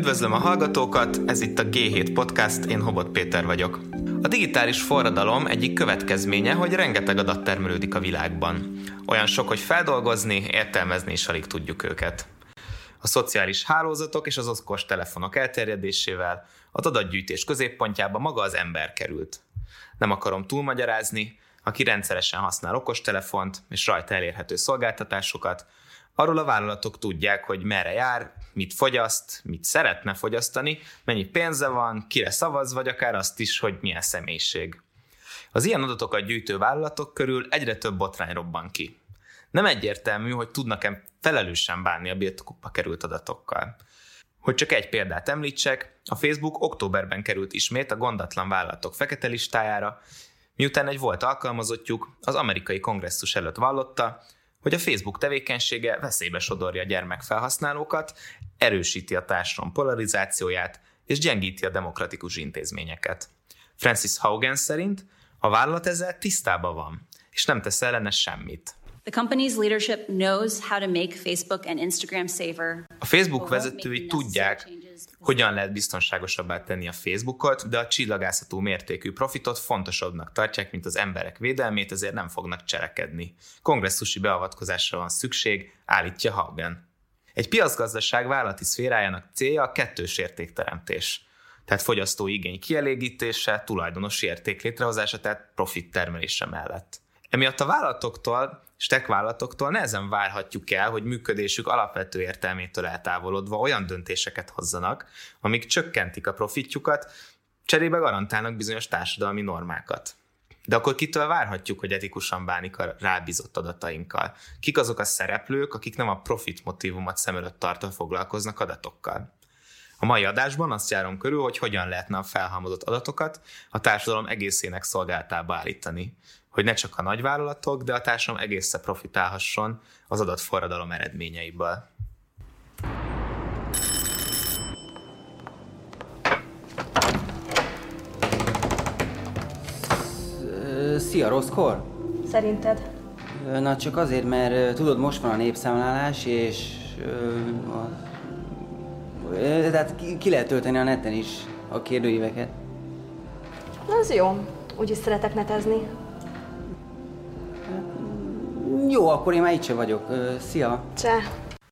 Üdvözlöm a hallgatókat, ez itt a G7 Podcast, én Hobot Péter vagyok. A digitális forradalom egyik következménye, hogy rengeteg adat termelődik a világban. Olyan sok, hogy feldolgozni, értelmezni is alig tudjuk őket. A szociális hálózatok és az okos telefonok elterjedésével az adatgyűjtés középpontjába maga az ember került. Nem akarom túlmagyarázni, aki rendszeresen használ okostelefont és rajta elérhető szolgáltatásokat, arról a vállalatok tudják, hogy merre jár, mit fogyaszt, mit szeretne fogyasztani, mennyi pénze van, kire szavaz, vagy akár azt is, hogy milyen személyiség. Az ilyen adatokat gyűjtő vállalatok körül egyre több botrány robban ki. Nem egyértelmű, hogy tudnak-e felelősen bánni a birtokukba került adatokkal. Hogy csak egy példát említsek, a Facebook októberben került ismét a gondatlan vállalatok fekete listájára, miután egy volt alkalmazottjuk az amerikai kongresszus előtt vallotta, hogy a Facebook tevékenysége veszélybe sodorja gyermekfelhasználókat, erősíti a társadalom polarizációját és gyengíti a demokratikus intézményeket. Francis Haugen szerint a vállalat ezzel tisztában van, és nem tesz ellene semmit. The company's leadership knows how to make Facebook and Instagram safer. A Facebook vezetői tudják, hogyan lehet biztonságosabbá tenni a Facebookot, de a csillagászatú mértékű profitot fontosabbnak tartják, mint az emberek védelmét, ezért nem fognak cselekedni. Kongresszusi beavatkozásra van szükség, állítja Haugen. Egy piacgazdaság vállalati szférájának célja a kettős értékteremtés. Tehát fogyasztói igény kielégítése, tulajdonosi érték létrehozása, tehát profit termelése mellett. Emiatt a vállalatoktól és tech-vállalatoktól nehezen várhatjuk el, hogy működésük alapvető értelmétől eltávolodva olyan döntéseket hozzanak, amik csökkentik a profitjukat, cserébe garantálnak bizonyos társadalmi normákat. De akkor kitől várhatjuk, hogy etikusan bánik a rábízott adatainkkal? Kik azok a szereplők, akik nem a profit motívumot szem előtt tartva foglalkoznak adatokkal? A mai adásban azt járom körül, hogy hogyan lehetne a felhalmozott adatokat a társadalom egészének szolgálatába állítani, hogy ne csak a nagyvállalatok, de a társadalom egészen profitálhasson az adatforradalom eredményeiből. Szia, rosszkor? Szerinted? Na csak azért, mert tudod, most van a népszámlálás, és tehát ki lehet tölteni a neten is a kérdőíveket. Az jó, úgyis szeretek netezni. Jó, akkor én már itt sem vagyok. Szia! Cseh!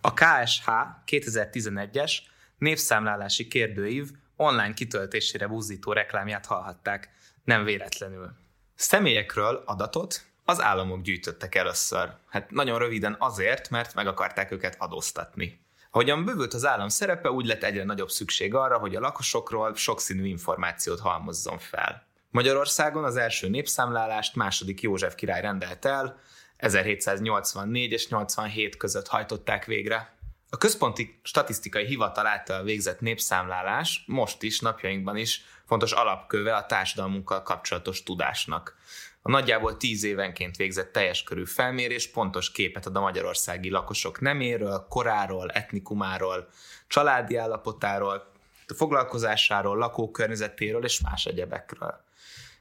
A KSH 2011-es népszámlálási kérdőív online kitöltésére buzdító reklámját hallhatták, nem véletlenül. Személyekről adatot az államok gyűjtöttek először. Hát nagyon röviden azért, mert meg akarták őket adóztatni. Ahogyan bővült az állam szerepe, úgy lett egyre nagyobb szükség arra, hogy a lakosokról sokszínű információt halmozzon fel. Magyarországon az első népszámlálást II. József király rendelt el, 1784 és 87 között hajtották végre. A Központi Statisztikai Hivatal által végzett népszámlálás most is, napjainkban is fontos alapköve a társadalmunkkal kapcsolatos tudásnak. A nagyjából 10 évenként végzett teljes körű felmérés pontos képet ad a magyarországi lakosok neméről, koráról, etnikumáról, családi állapotáról, foglalkozásáról, lakókörnyezetéről és más egyebekről.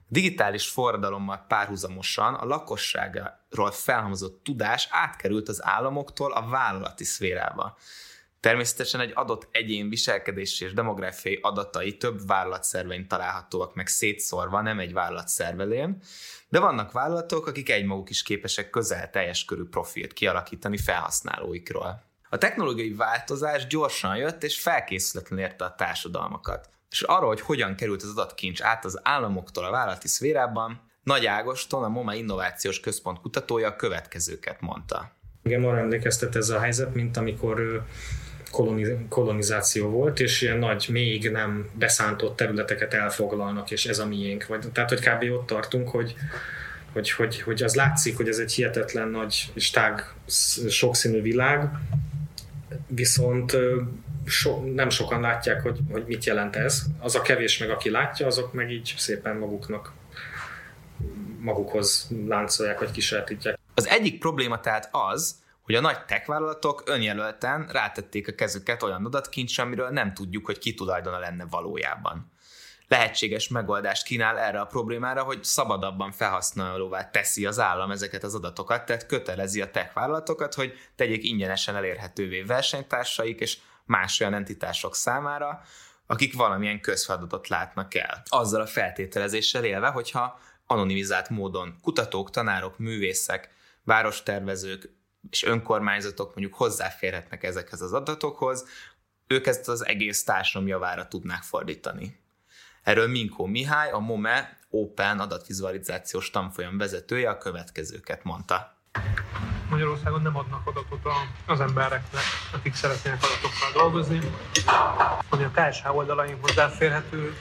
Digitális forradalommal párhuzamosan a lakosságról felhalmozott tudás átkerült az államoktól a vállalati szférába. Természetesen egy adott egyén viselkedési és demográfiai adatai több vállalatszervein találhatóak meg szétszórva, nem egy vállalatszervelén, de vannak vállalatok, akik egymaguk is képesek közel teljes körű profilt kialakítani felhasználóikról. A technológiai változás gyorsan jött és felkészületlen érte a társadalmakat. És arra, hogy hogyan került az adatkincs át az államoktól a vállalati szférában, Nagy Ágoston, a MOME Innovációs Központ kutatója a következőket mondta. Igen, arra emlékeztet ez a helyzet, mint amikor kolonizáció volt, és ilyen nagy, még nem beszántott területeket elfoglalnak, és ez a miénk. Tehát, hogy kb. Ott tartunk, hogy az látszik, hogy ez egy hihetetlen nagy és tág, sokszínű világ, viszont nem sokan látják, hogy mit jelent ez. Az a kevés meg, aki látja, azok meg így szépen magukhoz láncolják, vagy kisajátítják. Az egyik probléma tehát az, hogy a nagy techvállalatok önjelölten rátették a kezüket olyan adatkincsre, amiről nem tudjuk, hogy ki tulajdona lenne valójában. Lehetséges megoldást kínál erre a problémára, hogy szabadabban felhasználóvá teszi az állam ezeket az adatokat, tehát kötelezi a techvállalatokat, hogy tegyék ingyenesen elérhetővé versenytársaik és más olyan entitások számára, akik valamilyen közfeladatot látnak el. Azzal a feltételezéssel élve, hogyha anonimizált módon kutatók, tanárok, művészek, várostervezők és önkormányzatok mondjuk hozzáférhetnek ezekhez az adatokhoz, ők ezt az egész társadalom javára tudnák fordítani. Erről Minkó Mihály, a MOME Open adatvizualizációs tanfolyam vezetője a következőket mondta. Magyarországon nem adnak adatot az embereknek, akik szeretnének adatokkal dolgozni. Ami a KSH oldalain hozzáférhető,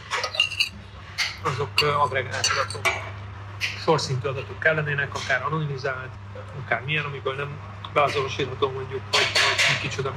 azok agregált adatok. Sorszintű adatok kellenének, akár anonimizált, akár milyen, amikből nem beazonosítható mondjuk, hogy kicsoda.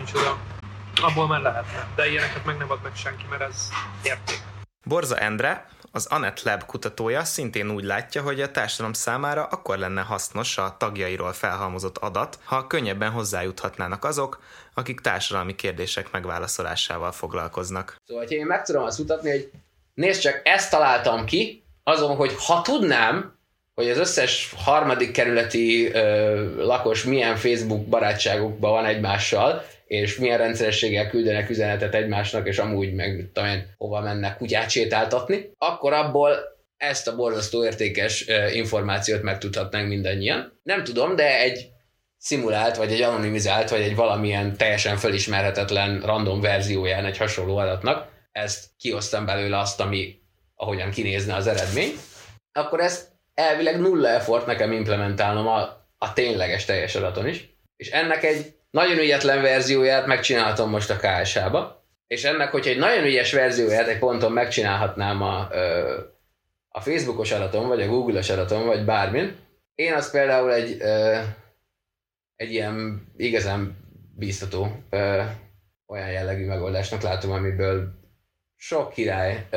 Abból már lehetne, de ilyeneket meg nem ad meg senki, mert ez érték. Borza Endre, az Anet Lab kutatója szintén úgy látja, hogy a társadalom számára akkor lenne hasznos a tagjairól felhalmozott adat, ha könnyebben hozzájuthatnának azok, akik társadalmi kérdések megválaszolásával foglalkoznak. Szóval, hogy én meg tudom azt mutatni, hogy nézd csak, ezt találtam ki, azon, hogy ha tudnám, hogy az összes harmadik kerületi lakos milyen Facebook barátságukban van egymással, és milyen rendszerességgel küldenek üzenetet egymásnak, és amúgy meg hova mennek kutyát sétáltatni, akkor abból ezt a borzasztó értékes információt megtudhatnánk mindannyian. Nem tudom, de egy szimulált, vagy egy anonimizált, vagy egy valamilyen teljesen felismerhetetlen random verzióján egy hasonló adatnak, ezt kiosztam belőle azt, ami ahogyan kinézne az eredmény, akkor ezt elvileg nulla effort nekem implementálnom a tényleges teljes adaton is, és ennek egy nagyon ügyetlen verzióját megcsináltam most a KSH-ba, és ennek, hogyha egy nagyon ügyes verzióját egy ponton megcsinálhatnám a Facebookos adatom, vagy a Google-os adatom, vagy bármin, én azt például egy ilyen igazán bíztató olyan jellegű megoldásnak látom, amiből sok király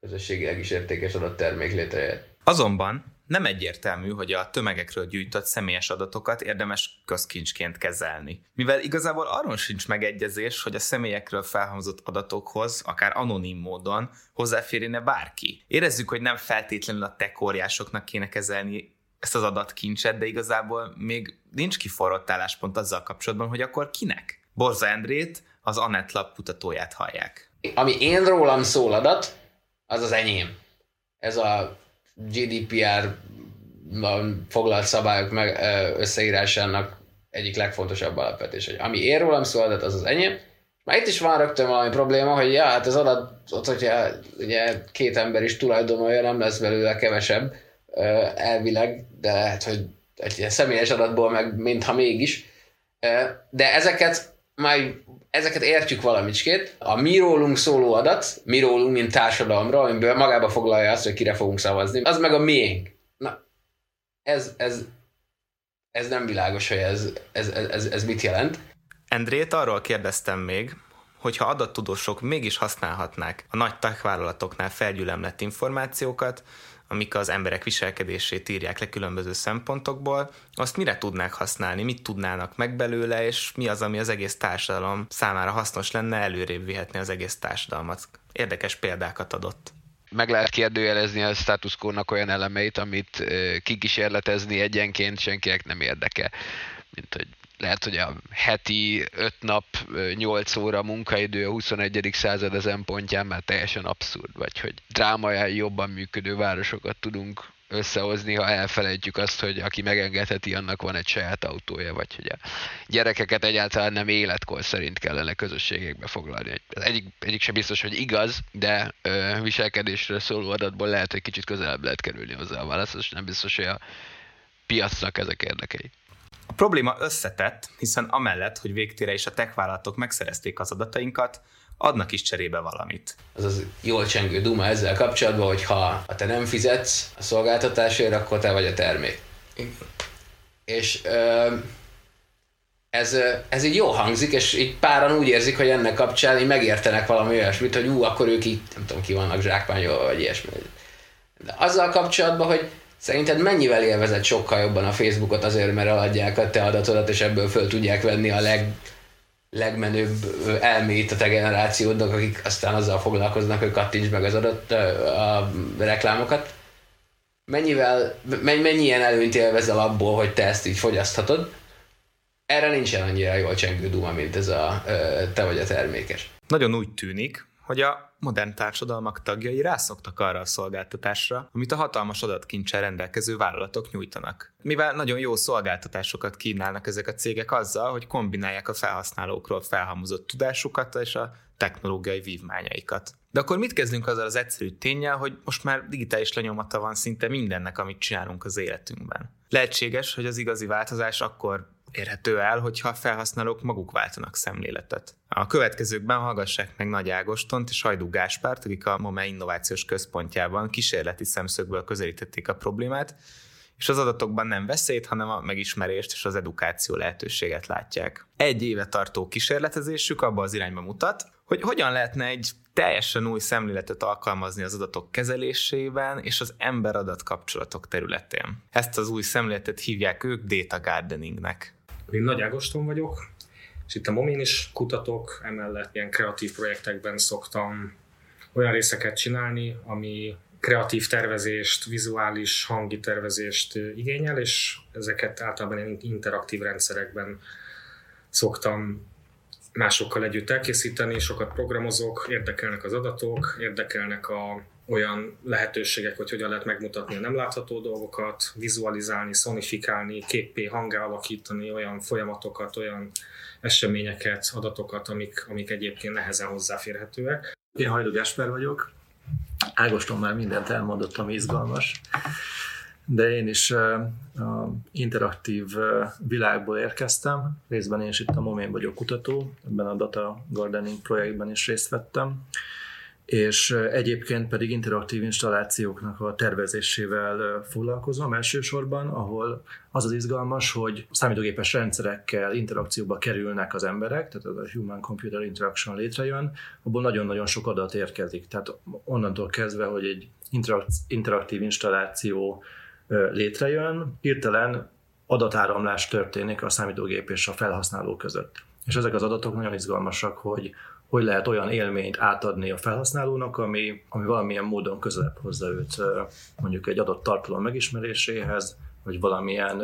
közösségileg is értékes adattermék létrejött. Azonban nem egyértelmű, hogy a tömegekről gyűjtött személyes adatokat érdemes közkincsként kezelni. Mivel igazából arról sincs megegyezés, hogy a személyekről felhalmozott adatokhoz, akár anonim módon hozzáférjene bárki. Érezzük, hogy nem feltétlenül a tekóriásoknak kéne kezelni ezt az adatkincset, de igazából még nincs kiforrott álláspont azzal kapcsolatban, hogy akkor kinek? Borza Endrét, az Anet Lab kutatóját hallják. Ami én rólam szól adat, az az enyém. Ez a GDPR foglalt szabályok meg összeírásának egyik legfontosabb alapvetés, hogy ami én rólam szól adat, az az enyém. Már itt is van rögtön valami probléma, hogy ja, hát az adat, ugye két ember is tulajdonolja, nem lesz belőle kevesebb elvileg, de hát, hogy egy személyes adatból meg mintha mégis. De ezeket értjük valamicskét. A mi rólunk szóló adat, mi rólunk, mint társadalomra, amiből magába foglalja azt, hogy kire fogunk szavazni, az meg a miénk. Na, ez nem világos, hogy ez mit jelent. Endrét arról kérdeztem még, hogyha adattudósok mégis használhatnák a nagy tech-vállalatoknál felgyülemlett információkat, amik az emberek viselkedését írják le különböző szempontokból, azt mire tudnák használni, mit tudnának meg belőle, és mi az, ami az egész társadalom számára hasznos lenne, előrébb vihetni az egész társadalmat. Érdekes példákat adott. Meg lehet kérdőjelezni a status quo-nak olyan elemeit, amit kikísérletezni egyenként senkinek nem érdeke. Mint hogy lehet, hogy a heti 5 nap, 8 óra munkaidő a 21. század ezen pontján már teljesen abszurd, vagy hogy drámaian jobban működő városokat tudunk összehozni, ha elfelejtjük azt, hogy aki megengedheti, annak van egy saját autója, vagy hogy a gyerekeket egyáltalán nem életkor szerint kellene közösségekbe foglalni. Egyik sem biztos, hogy igaz, de viselkedésről szóló adatból lehet, hogy kicsit közelebb lehet kerülni hozzá a válasz, és nem biztos, hogy a piacnak ezek érdekei. A probléma összetett, hiszen amellett, hogy végtére is a tech-vállalatok megszerezték az adatainkat, adnak is cserébe valamit. Az az jól csengő duma ezzel kapcsolatban, hogy ha te nem fizetsz a szolgáltatásért, akkor te vagy a termék. Igen. És ez így jól hangzik, és így páran úgy érzik, hogy ennek kapcsán így megértenek valami olyasmit, hogy akkor ők így, nem tudom, ki vannak zsákmányolva, vagy ilyesmi. De azzal kapcsolatban, hogy szerinted mennyivel élvezed sokkal jobban a Facebookot azért, mert eladják a te adatodat, és ebből föl tudják venni a legmenőbb elméit a te generációdnak, akik aztán azzal foglalkoznak, hogy kattintsd meg az adat, a reklámokat. Mennyi ilyen előnyt élvezel abból, hogy te ezt így fogyaszthatod? erre nincsen annyira jól csengő duma, mint ez a te vagy a termékes. Nagyon úgy tűnik, hogy a modern társadalmak tagjai rászoktak arra a szolgáltatásra, amit a hatalmas adatkincsel rendelkező vállalatok nyújtanak. Mivel nagyon jó szolgáltatásokat kínálnak ezek a cégek azzal, hogy kombinálják a felhasználókról felhalmozott tudásukat és a technológiai vívmányaikat. De akkor mit kezdünk azzal az egyszerű ténnyel, hogy most már digitális lenyomata van szinte mindennek, amit csinálunk az életünkben. Lehetséges, hogy az igazi változás akkor érhető el, hogyha a felhasználók maguk váltanak szemléletet. A következőkben hallgassák meg Nagy Ágostont és Hajdú Gáspárt, akik a MOME innovációs központjában kísérleti szemszögből közelítették a problémát, és az adatokban nem veszélyt, hanem a megismerést és az edukáció lehetőséget látják. Egy éve tartó kísérletezésük abba az irányba mutat, hogy hogyan lehetne egy teljesen új szemléletet alkalmazni az adatok kezelésében és az ember-adat kapcsolatok területén. Ezt az új szemléletet hívják ők Data Gardeningnek. Én Nagy Ágoston vagyok, és itt a MOME-n is kutatok, emellett ilyen kreatív projektekben szoktam olyan részeket csinálni, ami kreatív tervezést, vizuális, hangi tervezést igényel, és ezeket általában interaktív rendszerekben szoktam másokkal együtt elkészíteni, sokat programozok, érdekelnek az adatok, érdekelnek olyan lehetőségek, hogy hogyan lehet megmutatni a nem látható dolgokat, vizualizálni, szonifikálni, képpé, hangá alakítani olyan folyamatokat, olyan eseményeket, adatokat, amik egyébként nehezen hozzáférhetőek. Én Hajdú Gáspár vagyok. Ágoston már mindent elmondott, ami izgalmas, de én is interaktív világból érkeztem, részben én is itt a MOME-n vagyok kutató, ebben a Data Gardening projektben is részt vettem, és egyébként pedig interaktív installációknak a tervezésével foglalkozom elsősorban, ahol az az izgalmas, hogy számítógépes rendszerekkel interakcióba kerülnek az emberek, tehát az a human-computer interaction létrejön, abból nagyon-nagyon sok adat érkezik. Tehát onnantól kezdve, hogy egy interaktív installáció létrejön, hirtelen adatáramlás történik a számítógép és a felhasználó között. És ezek az adatok nagyon izgalmasak, hogy lehet olyan élményt átadni a felhasználónak, ami valamilyen módon közelebb hozza őt mondjuk egy adott tartalom megismeréséhez, vagy valamilyen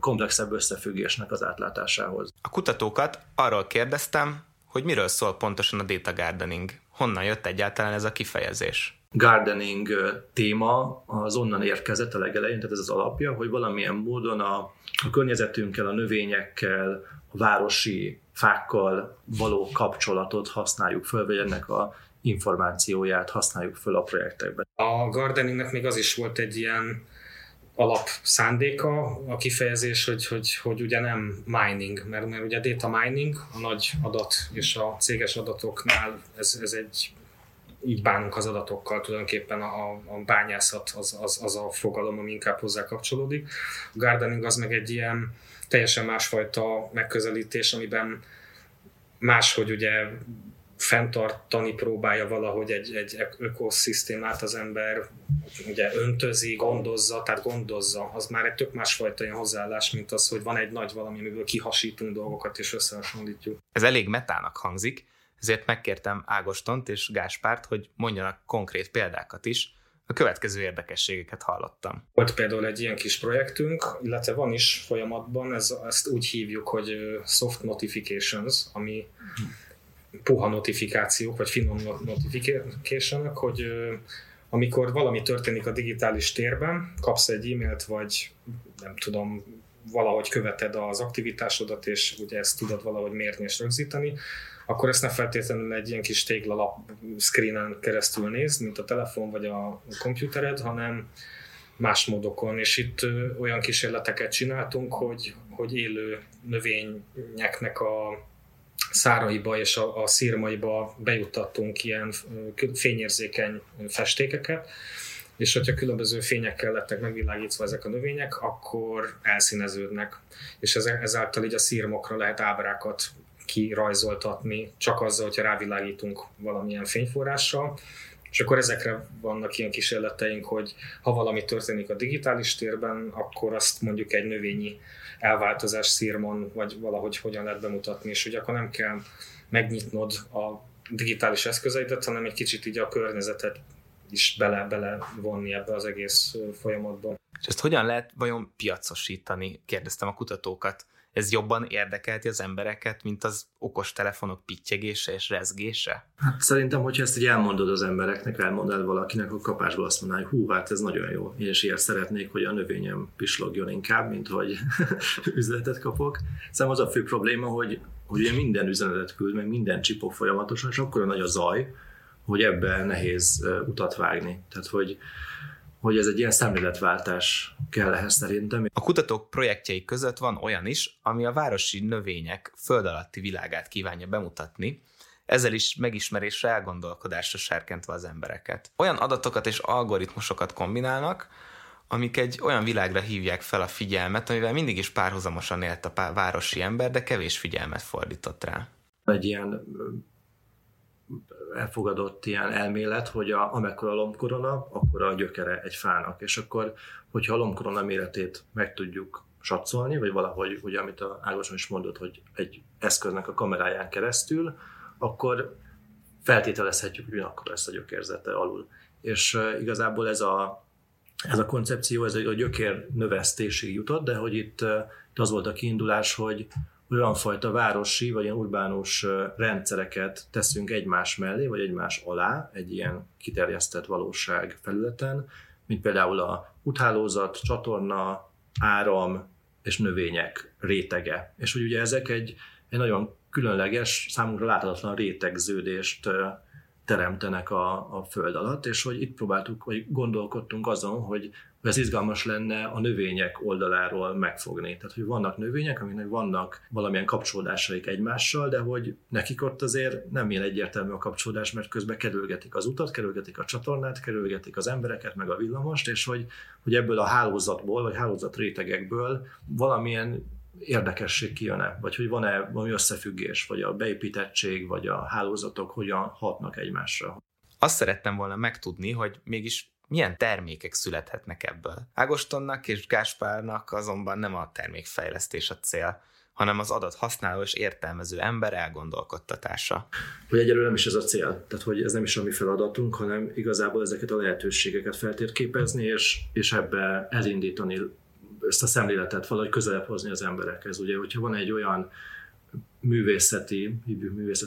komplexebb összefüggésnek az átlátásához. A kutatókat arról kérdeztem, hogy miről szól pontosan a Data Gardening. Honnan jött egyáltalán ez a kifejezés? Gardening téma az onnan érkezett a legelején, tehát ez az alapja, hogy valamilyen módon a környezetünkkel, a növényekkel, a városi fákkal való kapcsolatot használjuk föl, vagy ennek a információját használjuk föl a projektekben. A gardeningnek még az is volt egy ilyen alapszándéka, a kifejezés, hogy ugye nem mining, mert ugye data mining, a nagy adat és a céges adatoknál ez egy... Így bánunk az adatokkal, tulajdonképpen a bányászat az a fogalom, ami inkább hozzá kapcsolódik. A gardening az meg egy ilyen teljesen másfajta megközelítés, amiben máshogy ugye fenntartani próbálja valahogy egy ökoszisztémát az ember, ugye öntözi, gondozza, tehát gondozza. Az már egy tök másfajta ilyen hozzáállás, mint az, hogy van egy nagy valami, amiből kihasítunk dolgokat és összehasonlítjuk. Ez elég metának hangzik. Ezért megkértem Ágostont és Gáspárt, hogy mondjanak konkrét példákat is. A következő érdekességeket hallottam. Volt például egy ilyen kis projektünk, illetve van is folyamatban, ezt úgy hívjuk, hogy soft notifications, ami puha notifikációk, vagy finom notificationok, hogy amikor valami történik a digitális térben, kapsz egy e-mailt, vagy nem tudom, valahogy követed az aktivitásodat, és ugye ezt tudod valahogy mérni és rögzíteni, akkor ezt ne feltétlenül egy ilyen kis téglalap screenen keresztül nézd, mint a telefon vagy a komputered, hanem más módokon. És itt olyan kísérleteket csináltunk, hogy élő növényeknek a száraiba és a szirmaiba bejuttattunk ilyen fényérzékeny festékeket, és hogyha különböző fényekkel lettek megvilágítva ezek a növények, akkor elszíneződnek, és ezáltal így a szirmokra lehet ábrákat kirajzoltatni, csak azzal, hogyha rávilágítunk valamilyen fényforrással, és akkor ezekre vannak ilyen kísérleteink, hogy ha valami történik a digitális térben, akkor azt mondjuk egy növényi elváltozás szirmon, vagy valahogy hogyan lehet bemutatni, és ugye akkor nem kell megnyitnod a digitális eszközeidet, hanem egy kicsit így a környezetet is bele vonni ebbe az egész folyamatba. És ezt hogyan lehet vajon piacosítani? Kérdeztem a kutatókat. ez jobban érdekelti az embereket, mint az okostelefonok pittyegése és rezgése? Hát szerintem, hogyha ezt így elmondod az embereknek, elmondod valakinek, akkor kapásból azt mondaná, hogy hú, hát ez nagyon jó, és ilyet szeretnék, hogy a növényem pislogjon inkább, mint hogy üzletet kapok. Szóval az a fő probléma, hogy ugye minden üzenetet küld, meg minden csipog folyamatosan, és akkor nagy a zaj, hogy ebben nehéz utat vágni. Tehát, hogy ez egy ilyen szemléletváltás kell ehhez szerintem. A kutatók projektjei között van olyan is, ami a városi növények föld alatti világát kívánja bemutatni, ezzel is megismerésre, elgondolkodásra serkentve az embereket. Olyan adatokat és algoritmusokat kombinálnak, amik egy olyan világra hívják fel a figyelmet, amivel mindig is párhuzamosan élt a városi ember, de kevés figyelmet fordított rá. Egy ilyen elfogadott ilyen elmélet, hogy amekkora lombkorona, akkor a gyökere egy fának. És akkor, hogyha a lombkorona méretét meg tudjuk satszolni, vagy valahogy, ugye, amit a Ágoston is mondott, hogy egy eszköznek a kameráján keresztül, akkor feltételezhetjük, hogy akkor lesz a gyökérzete alul. És igazából ez a koncepció, ez a gyökér növesztésig jutott, de hogy itt az volt a kiindulás, hogy olyanfajta városi vagy ilyen urbánus rendszereket teszünk egymás mellé, vagy egymás alá egy ilyen kiterjesztett valóság felületen, mint például a úthálózat, csatorna, áram és növények rétege. És hogy ugye ezek egy nagyon különleges, számunkra láthatatlan rétegződést teremtenek a föld alatt, és hogy itt próbáltuk, vagy gondolkodtunk azon, hogy ez izgalmas lenne a növények oldaláról megfogni. Tehát, hogy vannak növények, amiknek vannak valamilyen kapcsolódásaik egymással, de hogy nekik ott azért nem ilyen egyértelmű a kapcsolódás, mert közben kerülgetik az utat, kerülgetik a csatornát, kerülgetik az embereket, meg a villamost, és hogy ebből a hálózatból, vagy hálózatrétegekből valamilyen érdekesség kijön-e, vagy hogy van-e valami összefüggés, vagy a beépítettség, vagy a hálózatok hogyan hatnak egymásra. Azt szerettem volna megtudni, hogy mégis milyen termékek születhetnek ebből. Ágostonnak és Gáspárnak azonban nem a termékfejlesztés a cél, hanem az adat használó és értelmező ember elgondolkodtatása. Hogy egyelőre nem is ez a cél, tehát hogy ez nem is a mi feladatunk, hanem igazából ezeket a lehetőségeket feltérképezni, és ebbe elindítani ezt a szemléletet, valahogy közelebb hozni az emberekhez. Ugye, hogyha van egy olyan művészeti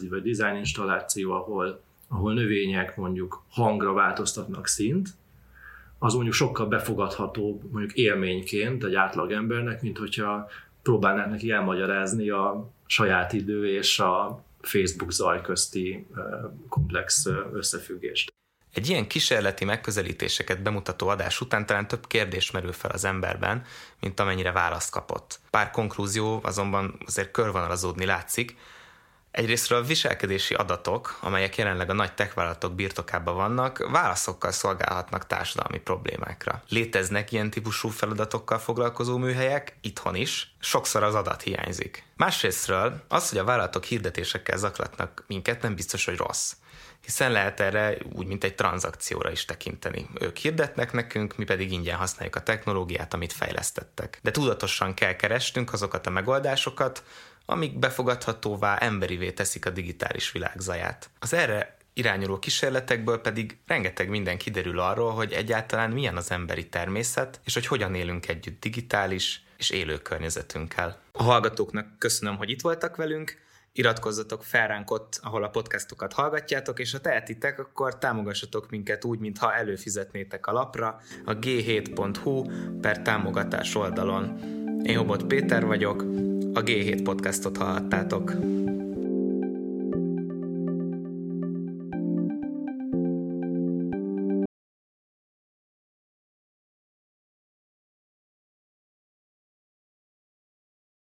vagy design installáció, ahol növények mondjuk hangra változtatnak színt, az mondjuk sokkal befogadhatóbb mondjuk élményként egy átlagembernek, mint hogyha próbálnák neki elmagyarázni a saját idő és a Facebook zaj közti komplex összefüggést. Egy ilyen kísérleti megközelítéseket bemutató adás után talán több kérdés merül fel az emberben, mint amennyire választ kapott. Pár konklúzió azonban azért körvonalazódni látszik. Egyrésztről a viselkedési adatok, amelyek jelenleg a nagy techvállalatok birtokában vannak, válaszokkal szolgálhatnak társadalmi problémákra. Léteznek ilyen típusú feladatokkal foglalkozó műhelyek, itthon is, sokszor az adat hiányzik. Másrésztről az, hogy a vállalatok hirdetésekkel zaklatnak minket, nem biztos, hogy rossz. Hiszen lehet erre úgy, mint egy tranzakcióra is tekinteni. Ők hirdetnek nekünk, mi pedig ingyen használjuk a technológiát, amit fejlesztettek. De tudatosan kell keresnünk azokat a megoldásokat, amik befogadhatóvá, emberivé teszik a digitális világ zaját. Az erre irányuló kísérletekből pedig rengeteg minden kiderül arról, hogy egyáltalán milyen az emberi természet, és hogy hogyan élünk együtt digitális és élő környezetünkkel. A hallgatóknak köszönöm, hogy itt voltak velünk, iratkozzatok fel ránk ott, ahol a podcastokat hallgatjátok, és ha tehetitek, akkor támogassatok minket úgy, mintha előfizetnétek a lapra a g7.hu/támogatás oldalon. Én Hobot Péter vagyok, a G7 Podcastot hallhattátok.